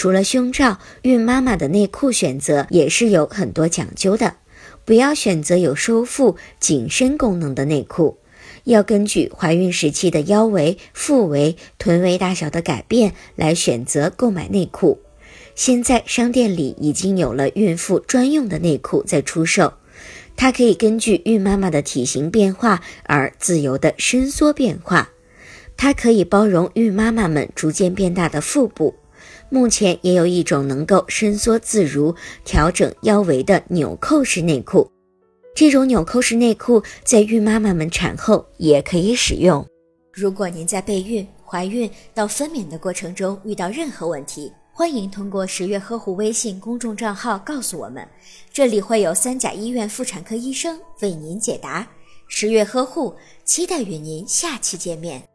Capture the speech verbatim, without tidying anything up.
除了胸罩，孕妈妈的内裤选择也是有很多讲究的。不要选择有收腹、紧身功能的内裤，要根据怀孕时期的腰围、腹围、臀围大小的改变来选择购买内裤。现在商店里已经有了孕妇专用的内裤在出售，它可以根据孕妈妈的体型变化而自由的伸缩变化，它可以包容孕妈妈们逐渐变大的腹部。目前也有一种能够伸缩自如、调整腰围的纽扣式内裤，这种纽扣式内裤在孕妈妈们产后也可以使用。如果您在备孕、怀孕到分娩的过程中遇到任何问题，欢迎通过十月呵护微信公众账号告诉我们，这里会有三甲医院妇产科医生为您解答。十月呵护，期待与您下期见面。